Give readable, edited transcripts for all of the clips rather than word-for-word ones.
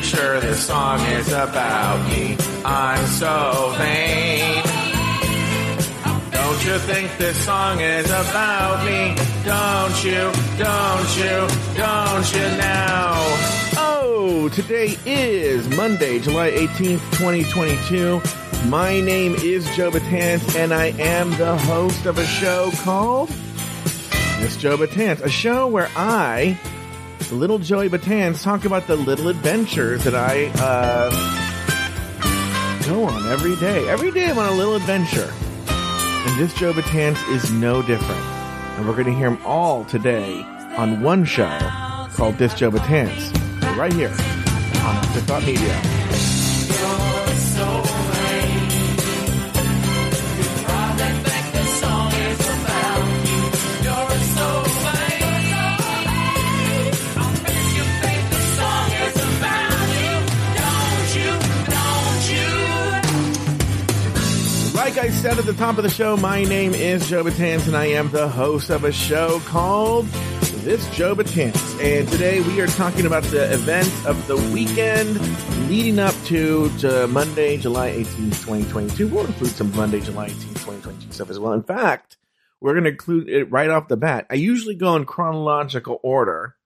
pretty sure this song is about me. I'm so vain. Don't you think this song is about me? Don't you now? Oh, today is Monday, July 18th, 2022. My name is Joe Betance, and I am the host of a show called This Joe Betance, a show where I, little Joey Betance, talk about the little adventures that I go on every day. Every day I'm on a little adventure, and This Joe Betance is no different. And we're going to hear them all today on one show called This Joe Betance, right here on Afterthought Media. Like I said at the top of the show, my name is Joe Betance, and I am the host of a show called This Joe Betance. And today we are talking about the events of the weekend leading up to Monday, July 18th, 2022. We'll include some Monday, July 18th, 2022 stuff as well. In fact, we're going to include it right off the bat. I usually go in chronological order,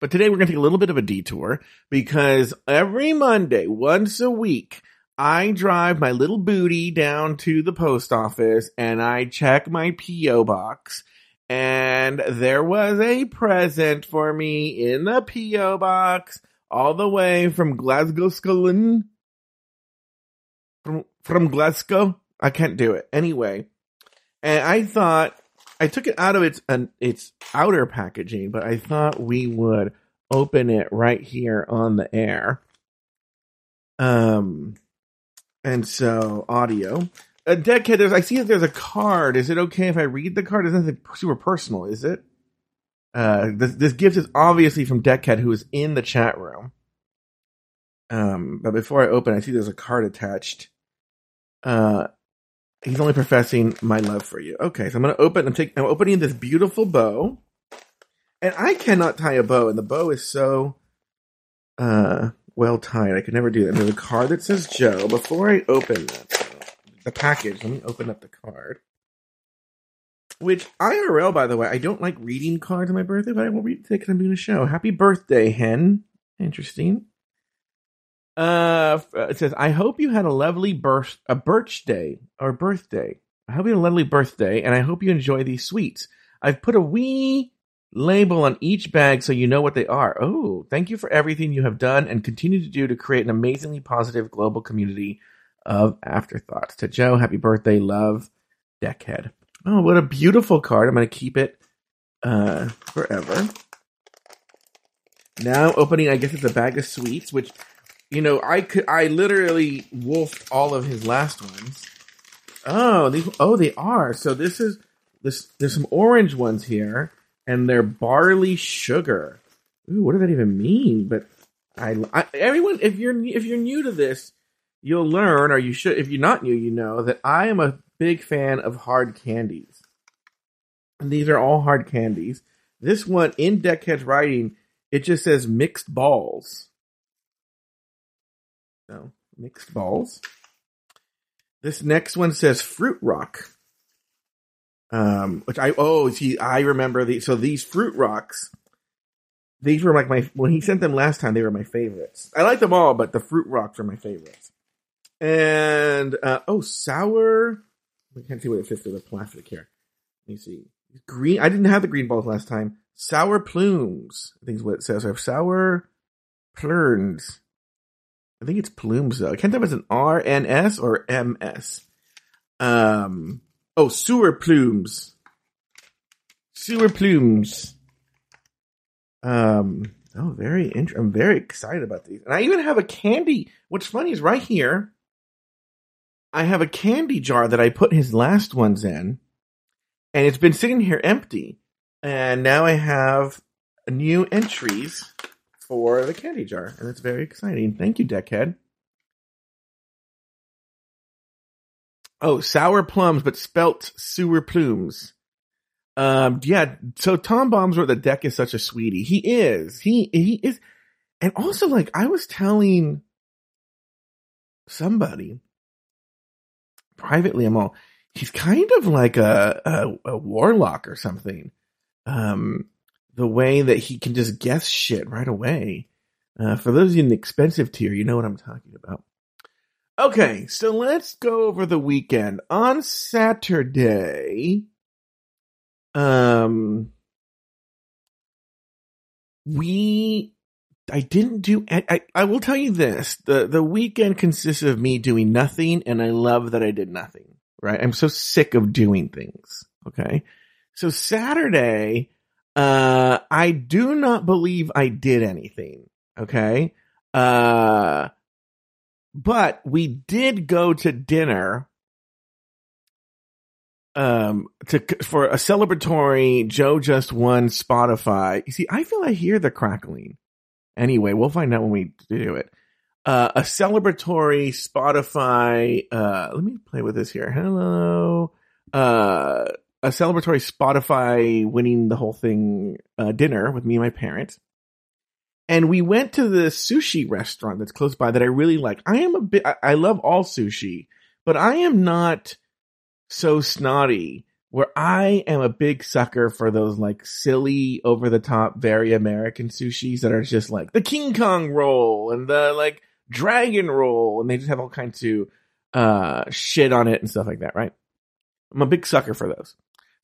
but today we're going to take a little bit of a detour because every Monday, once a week, I drive my little booty down to the post office and I check my P.O. box, and there was a present for me in the P.O. box all the way from Glasgow, Scotland. From Glasgow? I can't do it. Anyway, and I thought, I took it out of its outer packaging, but I thought we would open it right here on the air. And so, audio. Deckhead, I see that there's a card. Is it okay if I read the card? It's nothing super personal, is it? This gift is obviously from Deckhead, who is in the chat room. But before I open, I see there's a card attached. He's only professing my love for you. Okay, so I'm going to open. I'm opening this beautiful bow. And I cannot tie a bow, and the bow is so... well tied. I could never do that. There's a card that says Joe. Before I open the package, let me open up the card. Which, IRL, by the way, I don't like reading cards on my birthday, but I will read it today because I'm doing a show. Happy birthday, Hen. Interesting. It says, I hope you had a lovely birthday. I hope you had a lovely birthday, and I hope you enjoy these sweets. I've put a wee label on each bag so you know what they are. Oh, thank you for everything you have done and continue to do to create an amazingly positive global community of afterthoughts. To Joe, happy birthday, love, Deckhead. Oh, what a beautiful card. I'm going to keep it forever. Now opening, I guess it's a bag of sweets, which, you know, I literally wolfed all of his last ones. Oh, they are. So there's some orange ones here. And they're barley sugar. Ooh, what does that even mean? But everyone, if you're new to this, you'll learn, or you should. If you're not new, you know that I am a big fan of hard candies. And these are all hard candies. This one, in Deckhead's writing, it just says mixed balls. No, mixed balls. This next one says fruit rock. Which I remember these. So these fruit rocks, these were like when he sent them last time, they were my favorites. I like them all, but the fruit rocks are my favorites. And, sour. I can't see what it fits through the plastic here. Let me see. Green. I didn't have the green balls last time. Sour plumes. I think is what it says. So I have sour plurns. I think it's plumes though. I can't tell if it's an R, N, S, or M, S. Sewer plumes. Sewer plumes. Very interesting. I'm very excited about these. And I even have a candy. What's funny is right here, I have a candy jar that I put his last ones in. And it's been sitting here empty. And now I have new entries for the candy jar. And it's very exciting. Thank you, Deckhead. Oh, sour plums, but spelt sewer plumes. So Tom Bombs wrote that Deck is such a sweetie. He is. He is. And also, like, I was telling somebody privately, I'm all, he's kind of like a warlock or something. The way that he can just guess shit right away. For those in the expensive tier, you know what I'm talking about. Okay, so let's go over the weekend. On Saturday, I will tell you this. The weekend consists of me doing nothing, and I love that I did nothing, right? I'm so sick of doing things, okay? So Saturday, I do not believe I did anything, okay? But we did go to dinner for a celebratory Joe Just Won Spotify. You see, I feel I hear the crackling. Anyway, we'll find out when we do it. A celebratory Spotify. Let me play with this here. Hello. A celebratory Spotify winning the whole thing dinner with me and my parents. And we went to the sushi restaurant that's close by that I really like. I love all sushi, but I am not so snotty where I am a big sucker for those like silly, over the top, very American sushis that are just like the King Kong roll and the like dragon roll. And they just have all kinds of shit on it and stuff like that, right? I'm a big sucker for those.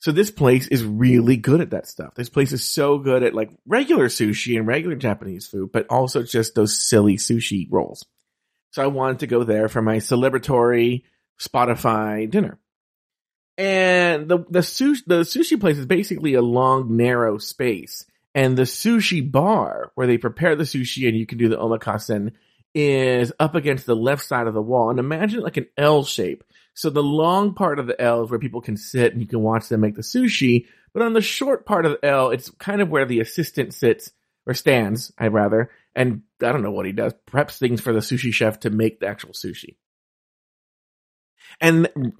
So this place is really good at that stuff. This place is so good at like regular sushi and regular Japanese food, but also just those silly sushi rolls. So I wanted to go there for my celebratory Spotify dinner. And the sushi place is basically a long, narrow space. And the sushi bar where they prepare the sushi and you can do the omakase is up against the left side of the wall. And imagine like an L shape. So the long part of the L is where people can sit and you can watch them make the sushi. But on the short part of the L, it's kind of where the assistant sits, or stands, I'd rather. And I don't know what he does. Preps things for the sushi chef to make the actual sushi. And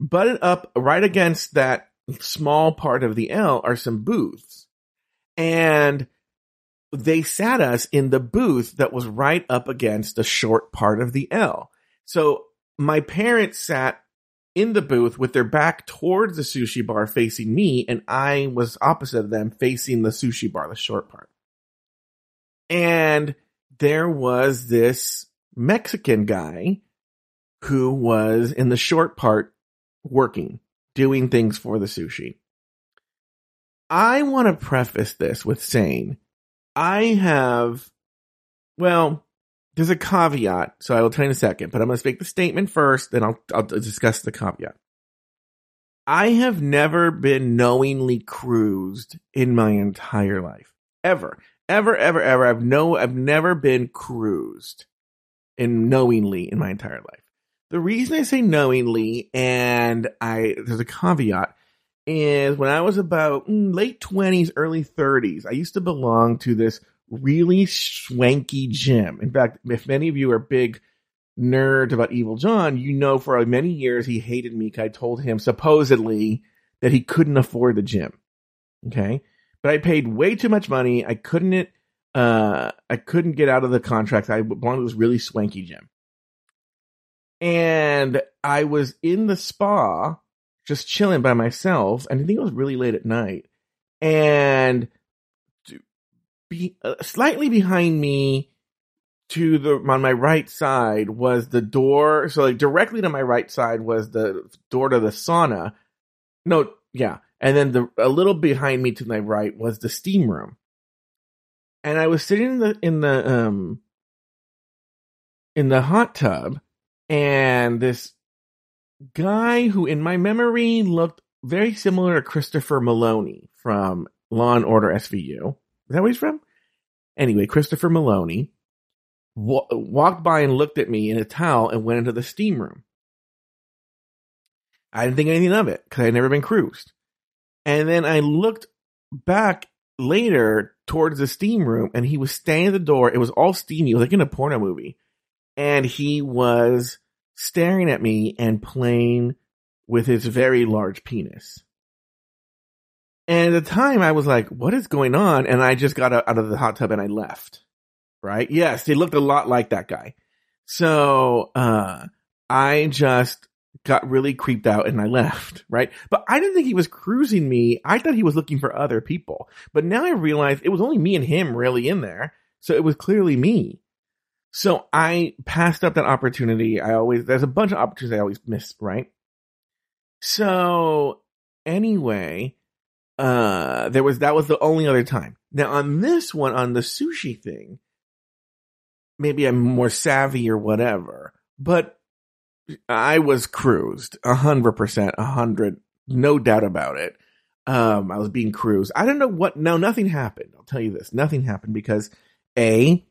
butted up right against that small part of the L are some booths. And they sat us in the booth that was right up against the short part of the L. So my parents sat in the booth with their back towards the sushi bar facing me, and I was opposite of them facing the sushi bar, the short part. And there was this Mexican guy who was in the short part working, doing things for the sushi. I want to preface this with saying there's a caveat, so I will tell you in a second, but I'm going to make the statement first, then I'll discuss the caveat. I have never been knowingly cruised in my entire life. Ever. I've never been cruised knowingly in my entire life. The reason I say knowingly, and there's a caveat, is when I was about late 20s, early 30s, I used to belong to this really swanky gym. In fact, if many of you are big nerds about Evil John, you know for many years he hated me because I told him supposedly that he couldn't afford the gym. Okay, but I paid way too much money. I couldn't get out of the contract. I belonged to this really swanky gym, and I was in the spa just chilling by myself, and I think it was really late at night, and slightly behind me on my right side was the door. So like directly to my right side was the door to the sauna. No. Yeah. And then a little behind me to my right was the steam room. And I was sitting in the hot tub, and this guy who in my memory looked very similar to Christopher Meloni from Law & Order SVU. Is that where he's from? Anyway, Christopher Meloni walked by and looked at me in a towel and went into the steam room. I didn't think anything of it because I'd never been cruised. And then I looked back later towards the steam room, and he was standing at the door. It was all steamy. It was like in a porno movie. And he was staring at me and playing with his very large penis. And at the time, I was like, what is going on? And I just got out of the hot tub and I left. right? Yes, he looked a lot like that guy. So I just got really creeped out and I left, right? But I didn't think he was cruising me. I thought he was looking for other people. But now I realize it was only me and him really in there. So it was clearly me. So I passed up that opportunity. There's a bunch of opportunities I always miss, right? So anyway, that was the only other time. Now on this one, on the sushi thing, maybe I'm more savvy or whatever, but I was cruised 100%, 100, no doubt about it. I was being cruised. I don't know what, no, nothing happened. I'll tell you this, nothing happened because I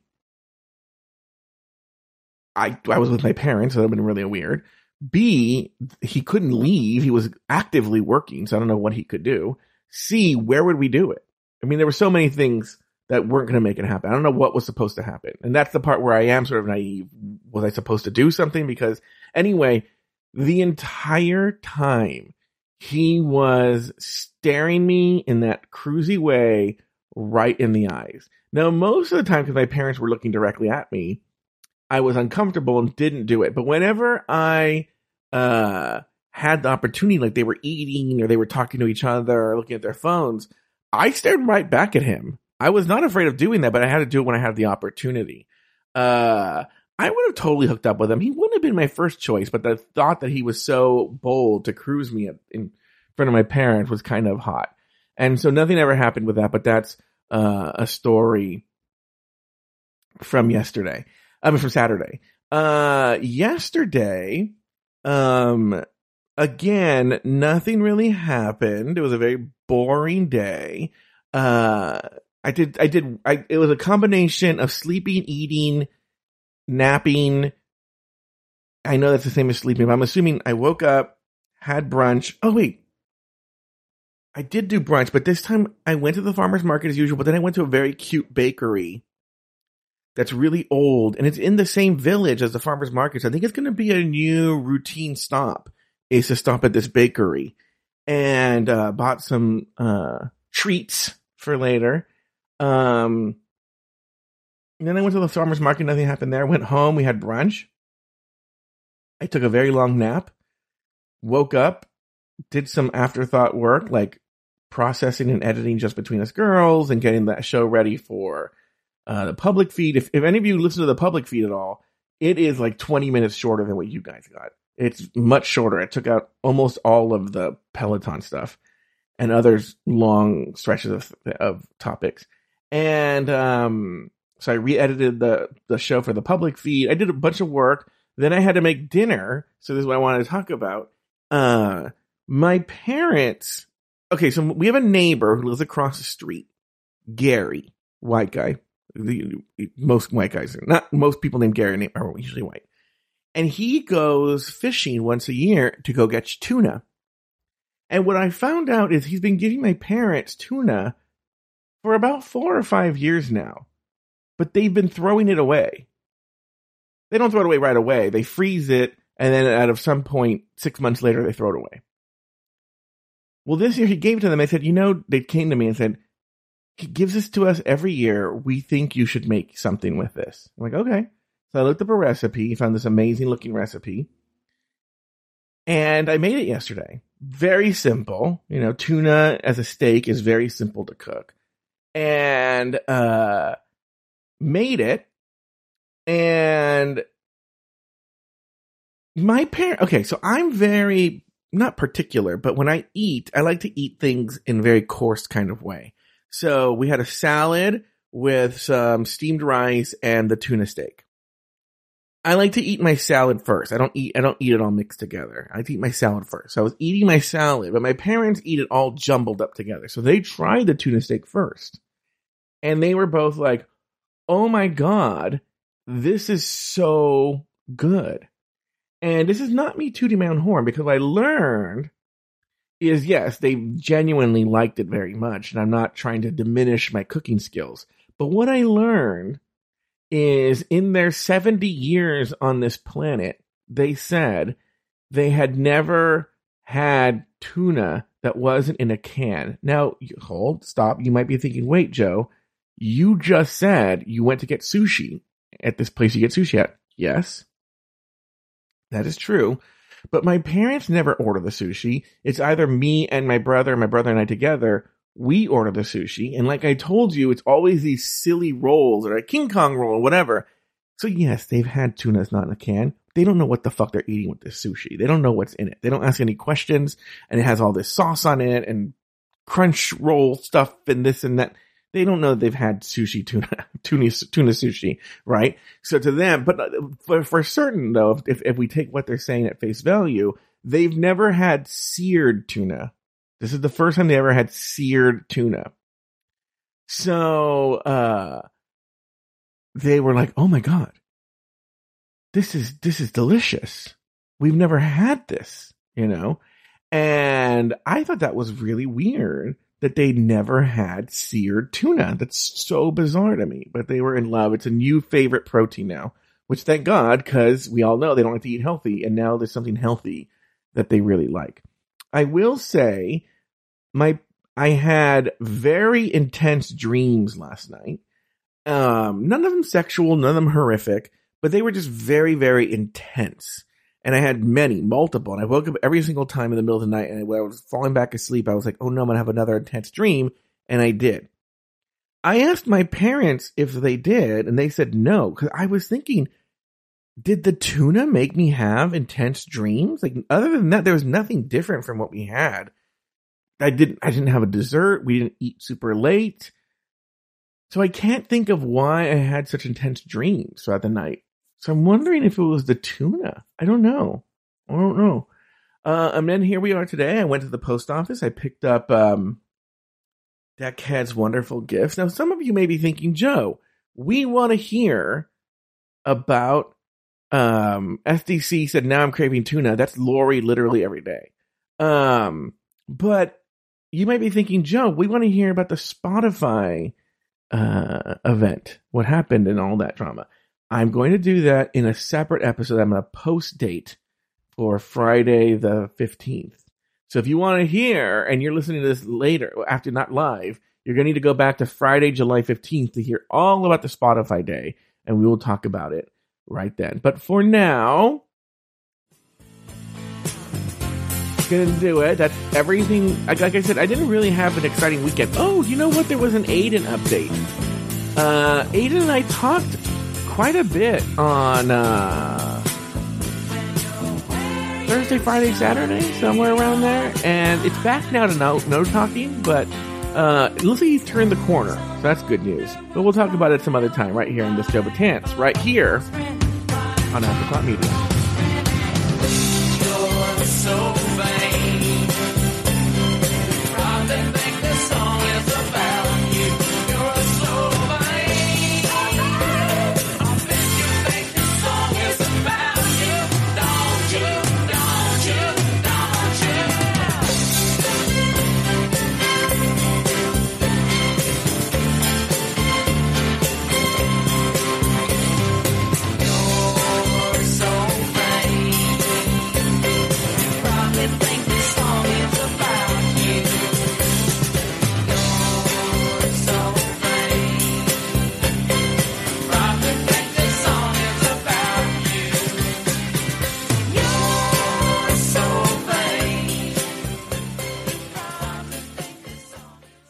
was with my parents, so that would have been really weird. B, he couldn't leave. He was actively working, so I don't know what he could do. C, where would we do it? I mean, there were so many things that weren't going to make it happen. I don't know what was supposed to happen. And that's the part where I am sort of naive. Was I supposed to do something? Because anyway, the entire time he was staring me in that cruisy way right in the eyes. Now, most of the time, because my parents were looking directly at me, I was uncomfortable and didn't do it. But whenever I had the opportunity, like they were eating or they were talking to each other or looking at their phones, I stared right back at him. I was not afraid of doing that, but I had to do it when I had the opportunity. I would have totally hooked up with him. He wouldn't have been my first choice, but the thought that he was so bold to cruise me in front of my parents was kind of hot. And so nothing ever happened with that, but that's a story from yesterday. I mean, from Saturday. Yesterday, again, nothing really happened. It was a very boring day. It was a combination of sleeping, eating, napping. I know that's the same as sleeping, but I'm assuming I woke up, had brunch. Oh, wait. I did do brunch, but this time I went to the farmer's market as usual, but then I went to a very cute bakery that's really old, and it's in the same village as the farmer's market. So I think it's going to be a new routine stop, is to stop at this bakery, and bought some treats for later. And then I went to the farmer's market. Nothing happened there. Went home. We had brunch. I took a very long nap, woke up, did some afterthought work, like processing and editing just between us girls and getting that show ready for the public feed. If any of you listen to the public feed at all, it is like 20 minutes shorter than what you guys got. It's much shorter. It took out almost all of the Peloton stuff and other long stretches of topics. And so I re-edited the show for the public feed. I did a bunch of work. Then I had to make dinner. So this is what I wanted to talk about. My parents. Okay, so we have a neighbor who lives across the street. Gary, white guy. Most white guys, not most people named Gary are usually white. And he goes fishing once a year to go get tuna. And what I found out is he's been giving my parents tuna for about 4 or 5 years now, but they've been throwing it away. They don't throw it away right away. They freeze it. And then at some point, 6 months later, they throw it away. Well, this year he gave it to them. I said, they came to me and said, he gives this to us every year. We think you should make something with this. I'm like, okay. So I looked up a recipe, found this amazing looking recipe, and I made it yesterday. Very simple. Tuna as a steak is very simple to cook. And made it. And my parents, okay, so I'm very, not particular, but when I eat, I like to eat things in a very coarse kind of way. So we had a salad with some steamed rice and the tuna steak. I like to eat my salad first. I don't eat it all mixed together. I like to eat my salad first. So I was eating my salad, but my parents eat it all jumbled up together. So they tried the tuna steak first. And they were both like, oh my God, this is so good. And this is not me tooting my own horn, because I learned is, yes, they genuinely liked it very much, and I'm not trying to diminish my cooking skills. But what I learned is in their 70 years on this planet, they said they had never had tuna that wasn't in a can. Now, stop. You might be thinking, wait, Joe, You just said you went to get sushi at this place you get sushi at. Yes, that is true. But my parents never order the sushi. It's either me and my brother and I together, we order the sushi. And like I told you, it's always these silly rolls or a King Kong roll or whatever. So yes, they've had tuna that's not in a can. They don't know what the fuck they're eating with this sushi. They don't know what's in it. They don't ask any questions. And it has all this sauce on it and crunch roll stuff and this and that. They don't know they've had sushi tuna sushi, right? So to them, but for certain though, if we take what they're saying at face value, they've never had seared tuna. This is the first time they ever had seared tuna. So they were like, "Oh my god, this is delicious. We've never had this, you know." And I thought that was really weird. That they never had seared tuna. That's so bizarre to me. But they were in love. It's a new favorite protein now. Which thank God, because we all know they don't have to eat healthy. And now there's something healthy that they really like. I will say, I had very intense dreams last night. None of them sexual, none of them horrific. But they were just very, very intense. And I had multiple. And I woke up every single time in the middle of the night. And when I was falling back asleep, I was like, oh no, I'm going to have another intense dream. And I did. I asked my parents if they did. And they said no. Because I was thinking, did the tuna make me have intense dreams? Like, other than that, there was nothing different from what we had. I didn't have a dessert. We didn't eat super late. So I can't think of why I had such intense dreams throughout the night. So I'm wondering if it was the tuna. I don't know. And then here we are today. I went to the post office. I picked up Deckhead's wonderful gifts. Now, some of you may be thinking, Joe, we want to hear about SDC said, now I'm craving tuna. That's Lori literally every day. But you might be thinking, Joe, we want to hear about the Spotify event, what happened and all that drama. I'm going to do that in a separate episode. I'm going to post date for Friday the 15th. So if you want to hear, and you're listening to this later, after not live, you're going to need to go back to Friday, July 15th to hear all about the Spotify day. And we will talk about it right then. But for now, going to do it. That's everything. Like I said, I didn't really have an exciting weekend. Oh, you know what? There was an Aiden update. Aiden and I talked quite a bit on Thursday, Friday, Saturday, somewhere around there. And it's back now to no talking, but it looks like he's turned the corner. So that's good news. But we'll talk about it some other time right here in This Joe Betance, right here on Afterthought Media.